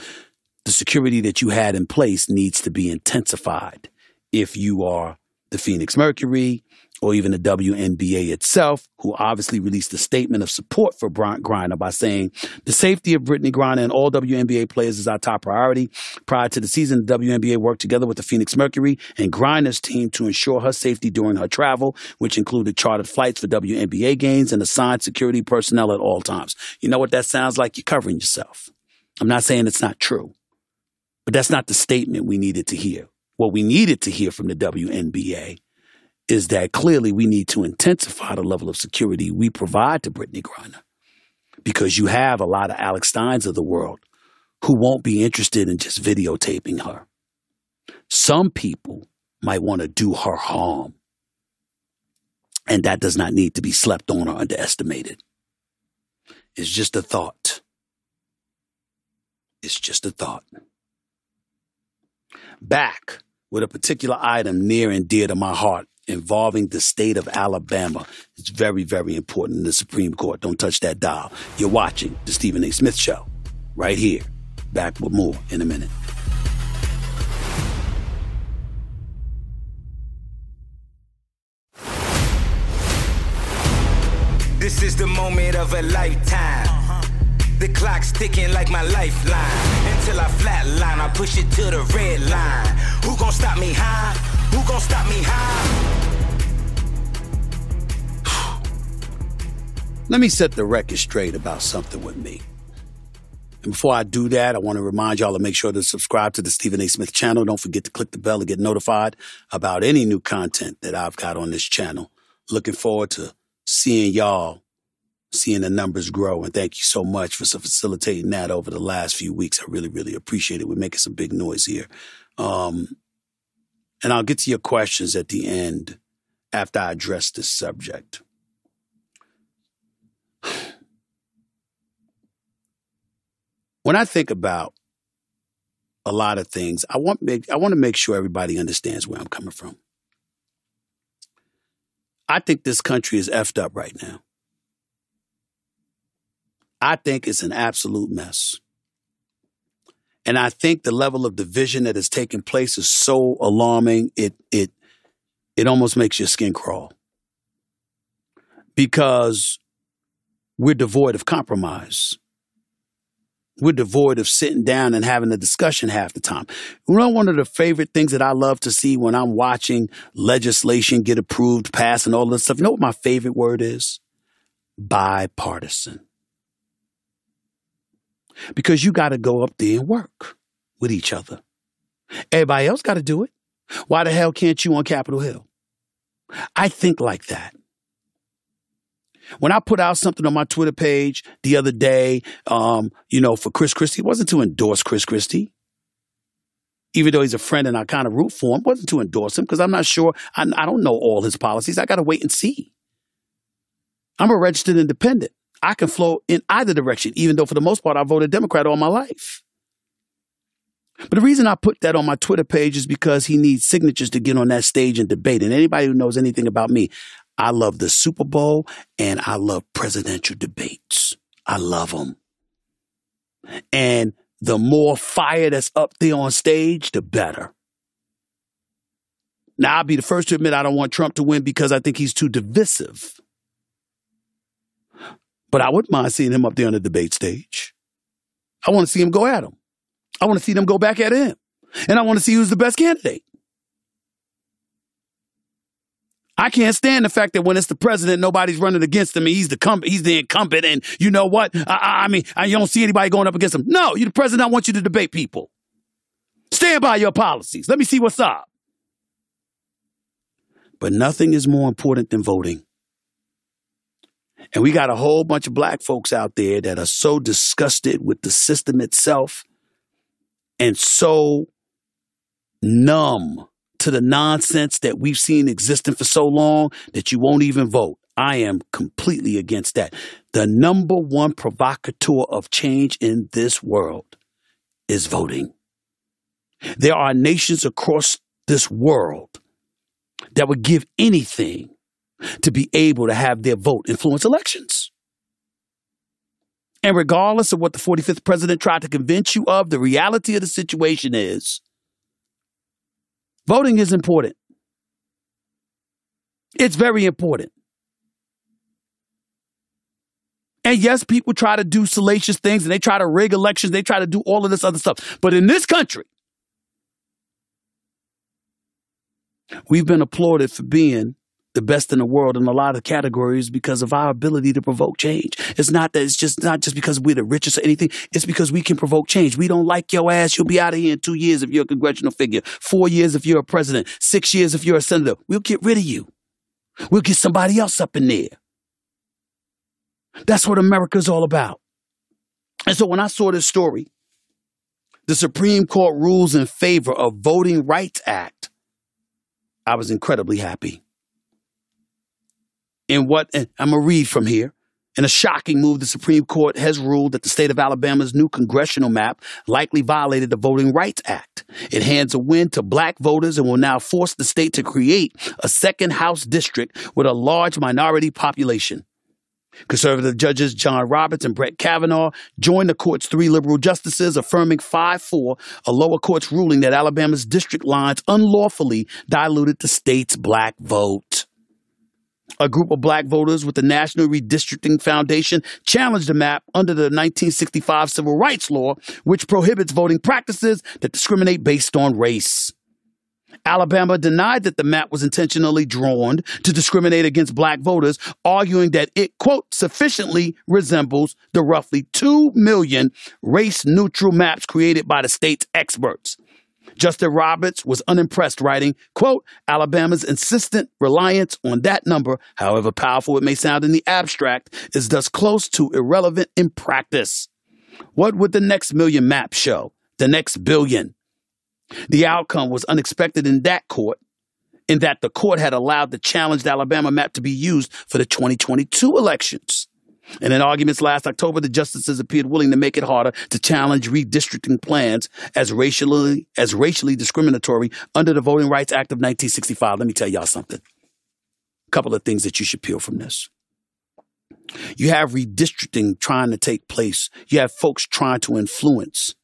the security that you had in place needs to be intensified if you are the Phoenix Mercury or even the W N B A itself, who obviously released a statement of support for Griner by saying the safety of Brittany Griner and all W N B A players is our top priority. Prior to the season, the W N B A worked together with the Phoenix Mercury and Griner's team to ensure her safety during her travel, which included chartered flights for W N B A games and assigned security personnel at all times. You know what? That sounds like you're covering yourself. I'm not saying it's not true, but that's not the statement we needed to hear. What we needed to hear from the W N B A is that clearly we need to intensify the level of security we provide to Brittany Griner, because you have a lot of Alex Steins of the world who won't be interested in just videotaping her. Some people might want to do her harm, and that does not need to be slept on or underestimated. It's just a thought. It's just a thought. Back with a particular item near and dear to my heart involving the state of Alabama. It's very, very important in the Supreme Court. Don't touch that dial. You're watching The Stephen A. Smith Show right here. Back with more in a minute. This is the moment of a lifetime. The clock's ticking like my lifeline. Until I flatline, I push it to the red line. Who gon' stop me high? Who gon' stop me high? Let me set the record straight about something with me. And before I do that, I want to remind y'all to make sure to subscribe to the Stephen A. Smith channel. Don't forget to click the bell to get notified about any new content that I've got on this channel. Looking forward to seeing y'all, seeing the numbers grow. And thank you so much for facilitating that over the last few weeks. I really, really appreciate it. We're making some big noise here. Um, and I'll get to your questions at the end after I address this subject. When I think about a lot of things, I want, make, I want to make sure everybody understands where I'm coming from. I think this country is effed up right now. I think it's an absolute mess. And I think the level of division that has taken place is so alarming, it it it almost makes your skin crawl. Because we're devoid of compromise. We're devoid of sitting down and having a discussion half the time. You know, one of the favorite things that I love to see when I'm watching legislation get approved, passed, and all this stuff, you know what my favorite word is? Bipartisan. Because you got to go up there and work with each other. Everybody else got to do it. Why the hell can't you on Capitol Hill? I think like that. When I put out something on my Twitter page the other day, um, you know, for Chris Christie, it wasn't to endorse Chris Christie. Even though he's a friend and I kind of root for him, it wasn't to endorse him because I'm not sure. I, I don't know all his policies. I got to wait and see. I'm a registered independent. I can flow in either direction, even though for the most part, I voted Democrat all my life. But the reason I put that on my Twitter page is because he needs signatures to get on that stage and debate. And anybody who knows anything about me, I love the Super Bowl and I love presidential debates. I love them. And the more fire that's up there on stage, the better. Now, I'll be the first to admit I don't want Trump to win because I think he's too divisive. But I wouldn't mind seeing him up there on the debate stage. I want to see him go at him. I want to see them go back at him. And I want to see who's the best candidate. I can't stand the fact that when it's the president, nobody's running against him. And he's the com- he's the incumbent. And you know what? I, I-, I mean, I- you don't see anybody going up against him. No, you're the president. I want you to debate people. Stand by your policies. Let me see what's up. But nothing is more important than voting. And we got a whole bunch of black folks out there that are so disgusted with the system itself and so numb to the nonsense that we've seen existing for so long that you won't even vote. I am completely against that. The number one provocateur of change in this world is voting. There are nations across this world that would give anything to be able to have their vote influence elections. And regardless of what the forty-fifth president tried to convince you of, the reality of the situation is voting is important. It's very important. And yes, people try to do salacious things and they try to rig elections. They try to do all of this other stuff. But in this country, we've been applauded for being the best in the world in a lot of categories because of our ability to provoke change. It's not that it's just not just because we're the richest or anything. It's because we can provoke change. We don't like your ass. You'll be out of here in two years if you're a congressional figure, four years if you're a president, six years if you're a senator. We'll get rid of you. We'll get somebody else up in there. That's what America's all about. And so when I saw this story, the Supreme Court rules in favor of Voting Rights Act, I was incredibly happy. In what, and I'm going to read from here. In a shocking move, the Supreme Court has ruled that the state of Alabama's new congressional map likely violated the Voting Rights Act. It hands a win to black voters and will now force the state to create a second House district with a large minority population. Conservative judges John Roberts and Brett Kavanaugh joined the court's three liberal justices, affirming five four, a lower court's ruling that Alabama's district lines unlawfully diluted the state's black vote. A group of black voters with the National Redistricting Foundation challenged the map under the nineteen sixty-five Civil Rights Law, which prohibits voting practices that discriminate based on race. Alabama denied that the map was intentionally drawn to discriminate against black voters, arguing that it, quote, sufficiently resembles the roughly two million race-neutral maps created by the state's experts. Justin Roberts was unimpressed, writing, quote, Alabama's insistent reliance on that number, however powerful it may sound in the abstract, is thus close to irrelevant in practice. What would the next million map show? The next billion? The outcome was unexpected in that court, in that the court had allowed the challenged Alabama map to be used for the twenty twenty-two elections. And in arguments last October, the justices appeared willing to make it harder to challenge redistricting plans as racially as racially discriminatory under the Voting Rights Act of nineteen sixty-five. Let me tell y'all something. A couple of things that you should peel from this. You have redistricting trying to take place. You have folks trying to influence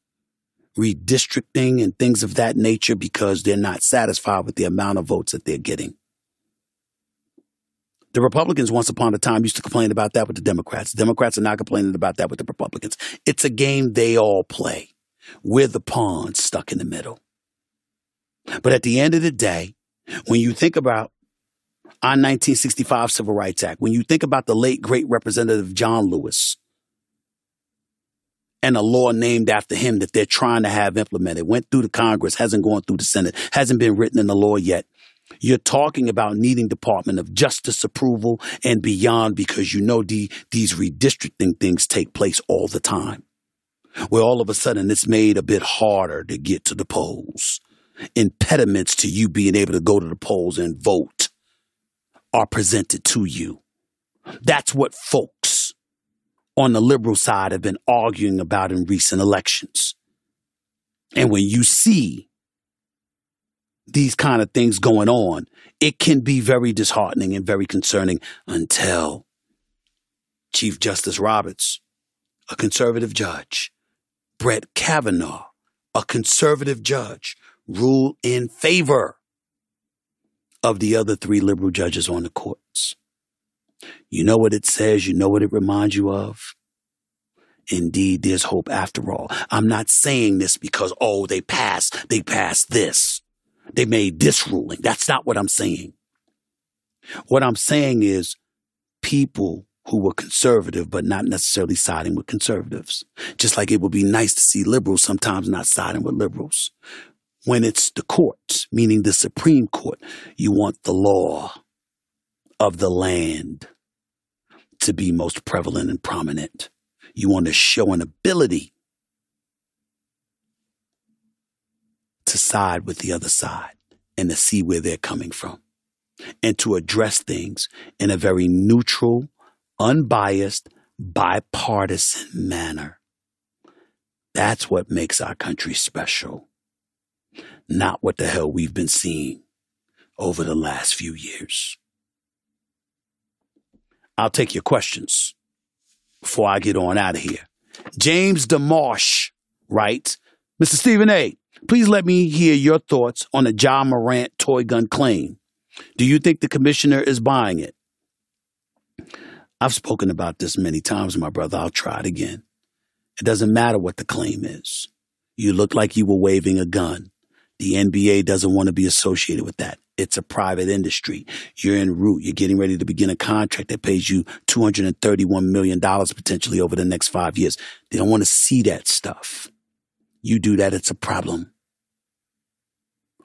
redistricting and things of that nature because they're not satisfied with the amount of votes that they're getting. The Republicans once upon a time used to complain about that with the Democrats. The Democrats are not complaining about that with the Republicans. It's a game they all play. We're the pawns stuck in the middle. But at the end of the day, when you think about our nineteen sixty-five Civil Rights Act, when you think about the late, great Representative John Lewis, and a law named after him that they're trying to have implemented, went through the Congress, hasn't gone through the Senate, hasn't been written in the law yet. You're talking about needing Department of Justice approval and beyond because you know the, these redistricting things take place all the time, where all of a sudden it's made a bit harder to get to the polls. Impediments to you being able to go to the polls and vote are presented to you. That's what folks on the liberal side have been arguing about in recent elections. And when you see these kind of things going on, it can be very disheartening and very concerning until Chief Justice Roberts, a conservative judge, Brett Kavanaugh, a conservative judge, ruled in favor of the other three liberal judges on the courts. You know what it says. You know what it reminds you of. Indeed, there's hope after all. I'm not saying this because, oh, they passed. They passed this. They made this ruling. That's not what I'm saying. What I'm saying is people who were conservative, but not necessarily siding with conservatives. Just like it would be nice to see liberals sometimes not siding with liberals. When it's the courts, meaning the Supreme Court, you want the law of the land to be most prevalent and prominent. You want to show an ability to side with the other side. and to see where they're coming from and to address things in a very neutral, unbiased, bipartisan manner. That's what makes our country special, not what the hell we've been seeing over the last few years. I'll take your questions before I get on out of here. James DeMarsh writes, Mister Stephen A., please let me hear your thoughts on the Ja Morant toy gun claim. Do you think the commissioner is buying it? I've spoken about this many times, my brother. I'll try it again. It doesn't matter what the claim is. You look like you were waving a gun. The N B A doesn't want to be associated with that. It's a private industry. You're en route. You're getting ready to begin a contract that pays you two hundred thirty-one million dollars potentially over the next five years. They don't want to see that stuff. You do that, it's a problem.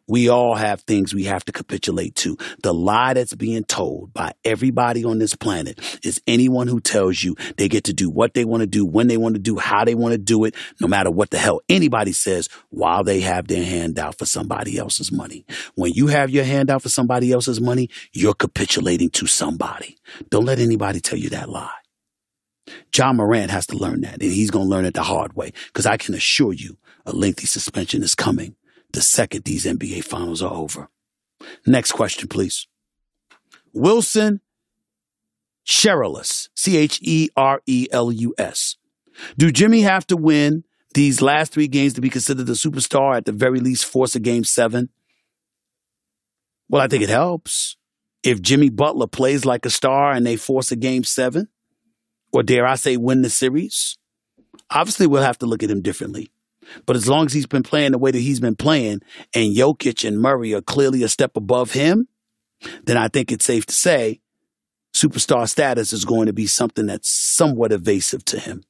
We all have things we have to capitulate to. The lie that's being told by everybody on this planet is anyone who tells you they get to do what they want to do, when they want to do, how they want to do it, no matter what the hell anybody says, while they have their hand out for somebody else's money. When you have your hand out for somebody else's money, you're capitulating to somebody. Don't let anybody tell you that lie. John Morant has to learn that, and he's going to learn it the hard way, because I can assure you a lengthy suspension is coming the second these N B A finals are over. Next question, please. Wilson Cherelus, C H E R E L U S. Do Jimmy have to win these last three games to be considered a superstar, at the very least force a game seven? Well, I think it helps. If Jimmy Butler plays like a star and they force a game seven, or dare I say win the series, obviously we'll have to look at him differently. But as long as he's been playing the way that he's been playing, and Jokic and Murray are clearly a step above him, then I think it's safe to say superstar status is going to be something that's somewhat evasive to him.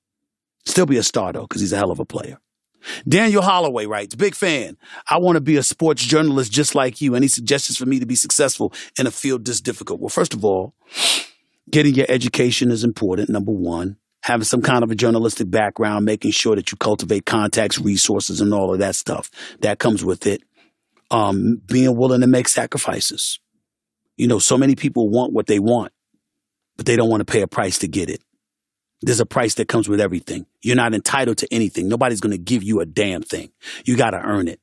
Still be a star, though, because he's a hell of a player. Daniel Holloway writes, big fan. I want to be a sports journalist just like you. Any suggestions for me to be successful in a field this difficult? Well, first of all, getting your education is important, number one. Having some kind of a journalistic background, making sure that you cultivate contacts, resources, and all of that stuff that comes with it. Um, being willing to make sacrifices. You know, so many people want what they want, but they don't want to pay a price to get it. There's a price that comes with everything. You're not entitled to anything. Nobody's going to give you a damn thing. You got to earn it.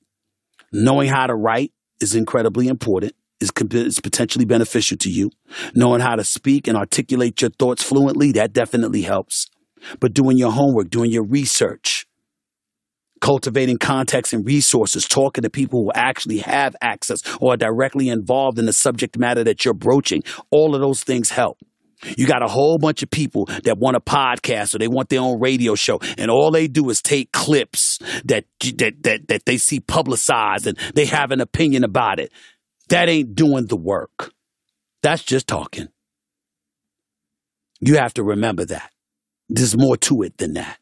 Knowing how to write is incredibly important. Is, is potentially beneficial to you. Knowing how to speak and articulate your thoughts fluently, that definitely helps. But doing your homework, doing your research, cultivating contacts and resources, talking to people who actually have access or are directly involved in the subject matter that you're broaching, all of those things help. You got a whole bunch of people that want a podcast or they want their own radio show, and all they do is take clips that that that, that they see publicized and they have an opinion about it. That ain't doing the work. That's just talking. You have to remember that. There's more to it than that.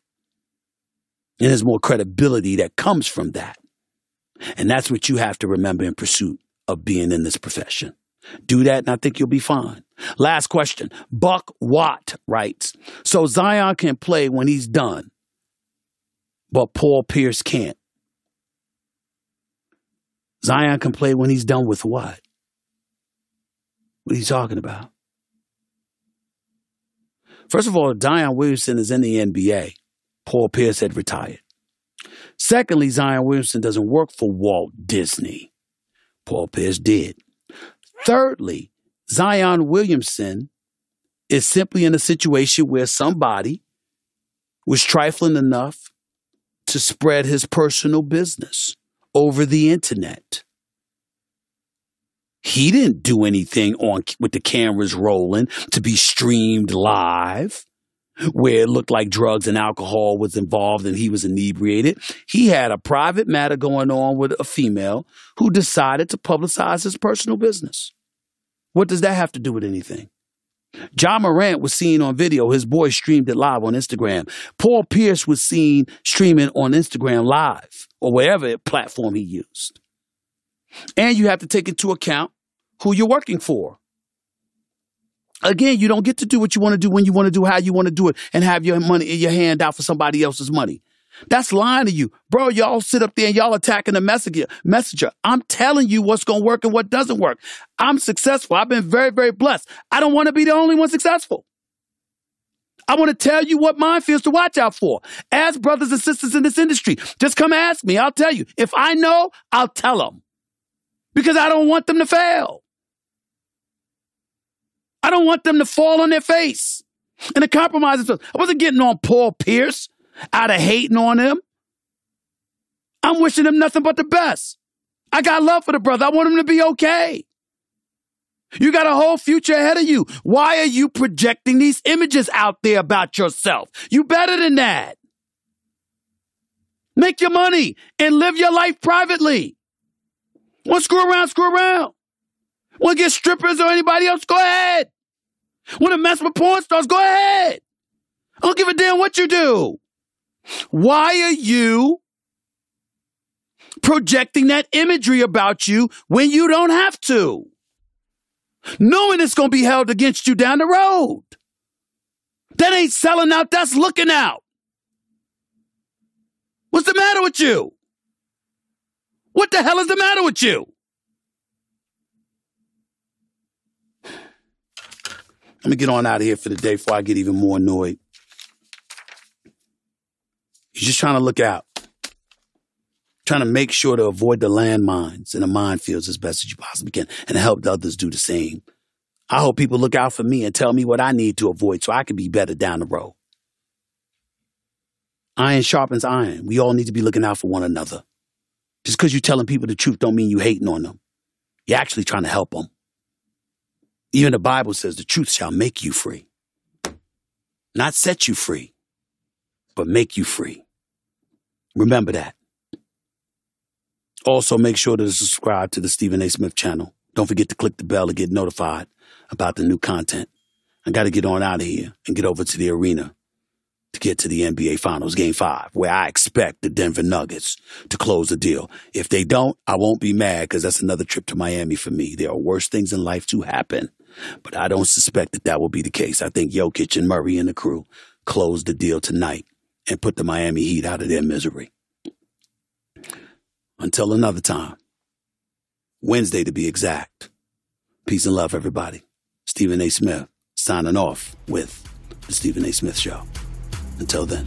And there's more credibility that comes from that. And that's what you have to remember in pursuit of being in this profession. Do that, and I think you'll be fine. Last question. Buck Watt writes, so Zion can play when he's done, but Paul Pierce can't. Zion can play when he's done with what? What are you talking about? First of all, if Zion Williamson is in the N B A, Paul Pierce had retired. Secondly, Zion Williamson doesn't work for Walt Disney. Paul Pierce did. Thirdly, Zion Williamson is simply in a situation where somebody was trifling enough to spread his personal business over the internet. He didn't do anything on with the cameras rolling to be streamed live where it looked like drugs and alcohol was involved and he was inebriated. He had a private matter going on with a female who decided to publicize his personal business. What does that have to do with anything? John Morant was seen on video. His boy streamed it live on Instagram. Paul Pierce was seen streaming on Instagram live or whatever platform he used. And you have to take into account who you're working for. Again, you don't get to do what you want to do when you want to do, how you want to do it, and have your money in your hand out for somebody else's money. That's lying to you. Bro, y'all sit up there and y'all attacking the messenger. messenger. I'm telling you what's going to work and what doesn't work. I'm successful. I've been very, very blessed. I don't want to be the only one successful. I want to tell you what minefields to watch out for. As brothers and sisters in this industry, just come ask me. I'll tell you. If I know, I'll tell them. Because I don't want them to fail. I don't want them to fall on their face and to compromise themselves. I wasn't getting on Paul Pierce out of hating on him. I'm wishing him nothing but the best. I got love for the brother. I want him to be okay. You got a whole future ahead of you. Why are you projecting these images out there about yourself? You better than that. Make your money and live your life privately. Want to screw around, screw around. Want to get strippers or anybody else? Go ahead. Want to mess with porn stars? Go ahead. I don't give a damn what you do. Why are you projecting that imagery about you when you don't have to? Knowing it's going to be held against you down the road. That ain't selling out, that's looking out. What's the matter with you? What the hell is the matter with you? Let me get on out of here for the day before I get even more annoyed. You're just trying to look out. Trying to make sure to avoid the landmines and the minefields as best as you possibly can and help others do the same. I hope people look out for me and tell me what I need to avoid so I can be better down the road. Iron sharpens iron. We all need to be looking out for one another. Just because you're telling people the truth don't mean you're hating on them. You're actually trying to help them. Even the Bible says the truth shall make you free. Not set you free, but make you free. Remember that. Also, make sure to subscribe to the Stephen A. Smith channel. Don't forget to click the bell to get notified about the new content. I got to get on out of here and get over to the arena to get to the N B A Finals Game five, where I expect the Denver Nuggets to close the deal. If they don't, I won't be mad because that's another trip to Miami for me. There are worse things in life to happen, but I don't suspect that that will be the case. I think Jokic and Murray and the crew close the deal tonight and put the Miami Heat out of their misery. Until another time, Wednesday to be exact. Peace and love, everybody. Stephen A. Smith signing off with The Stephen A. Smith Show. Until then.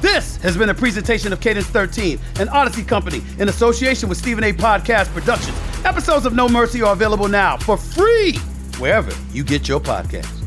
This has been a presentation of Cadence thirteen, an Odyssey company in association with Stephen A. Podcast Productions. Episodes of No Mercy are available now for free wherever you get your podcasts.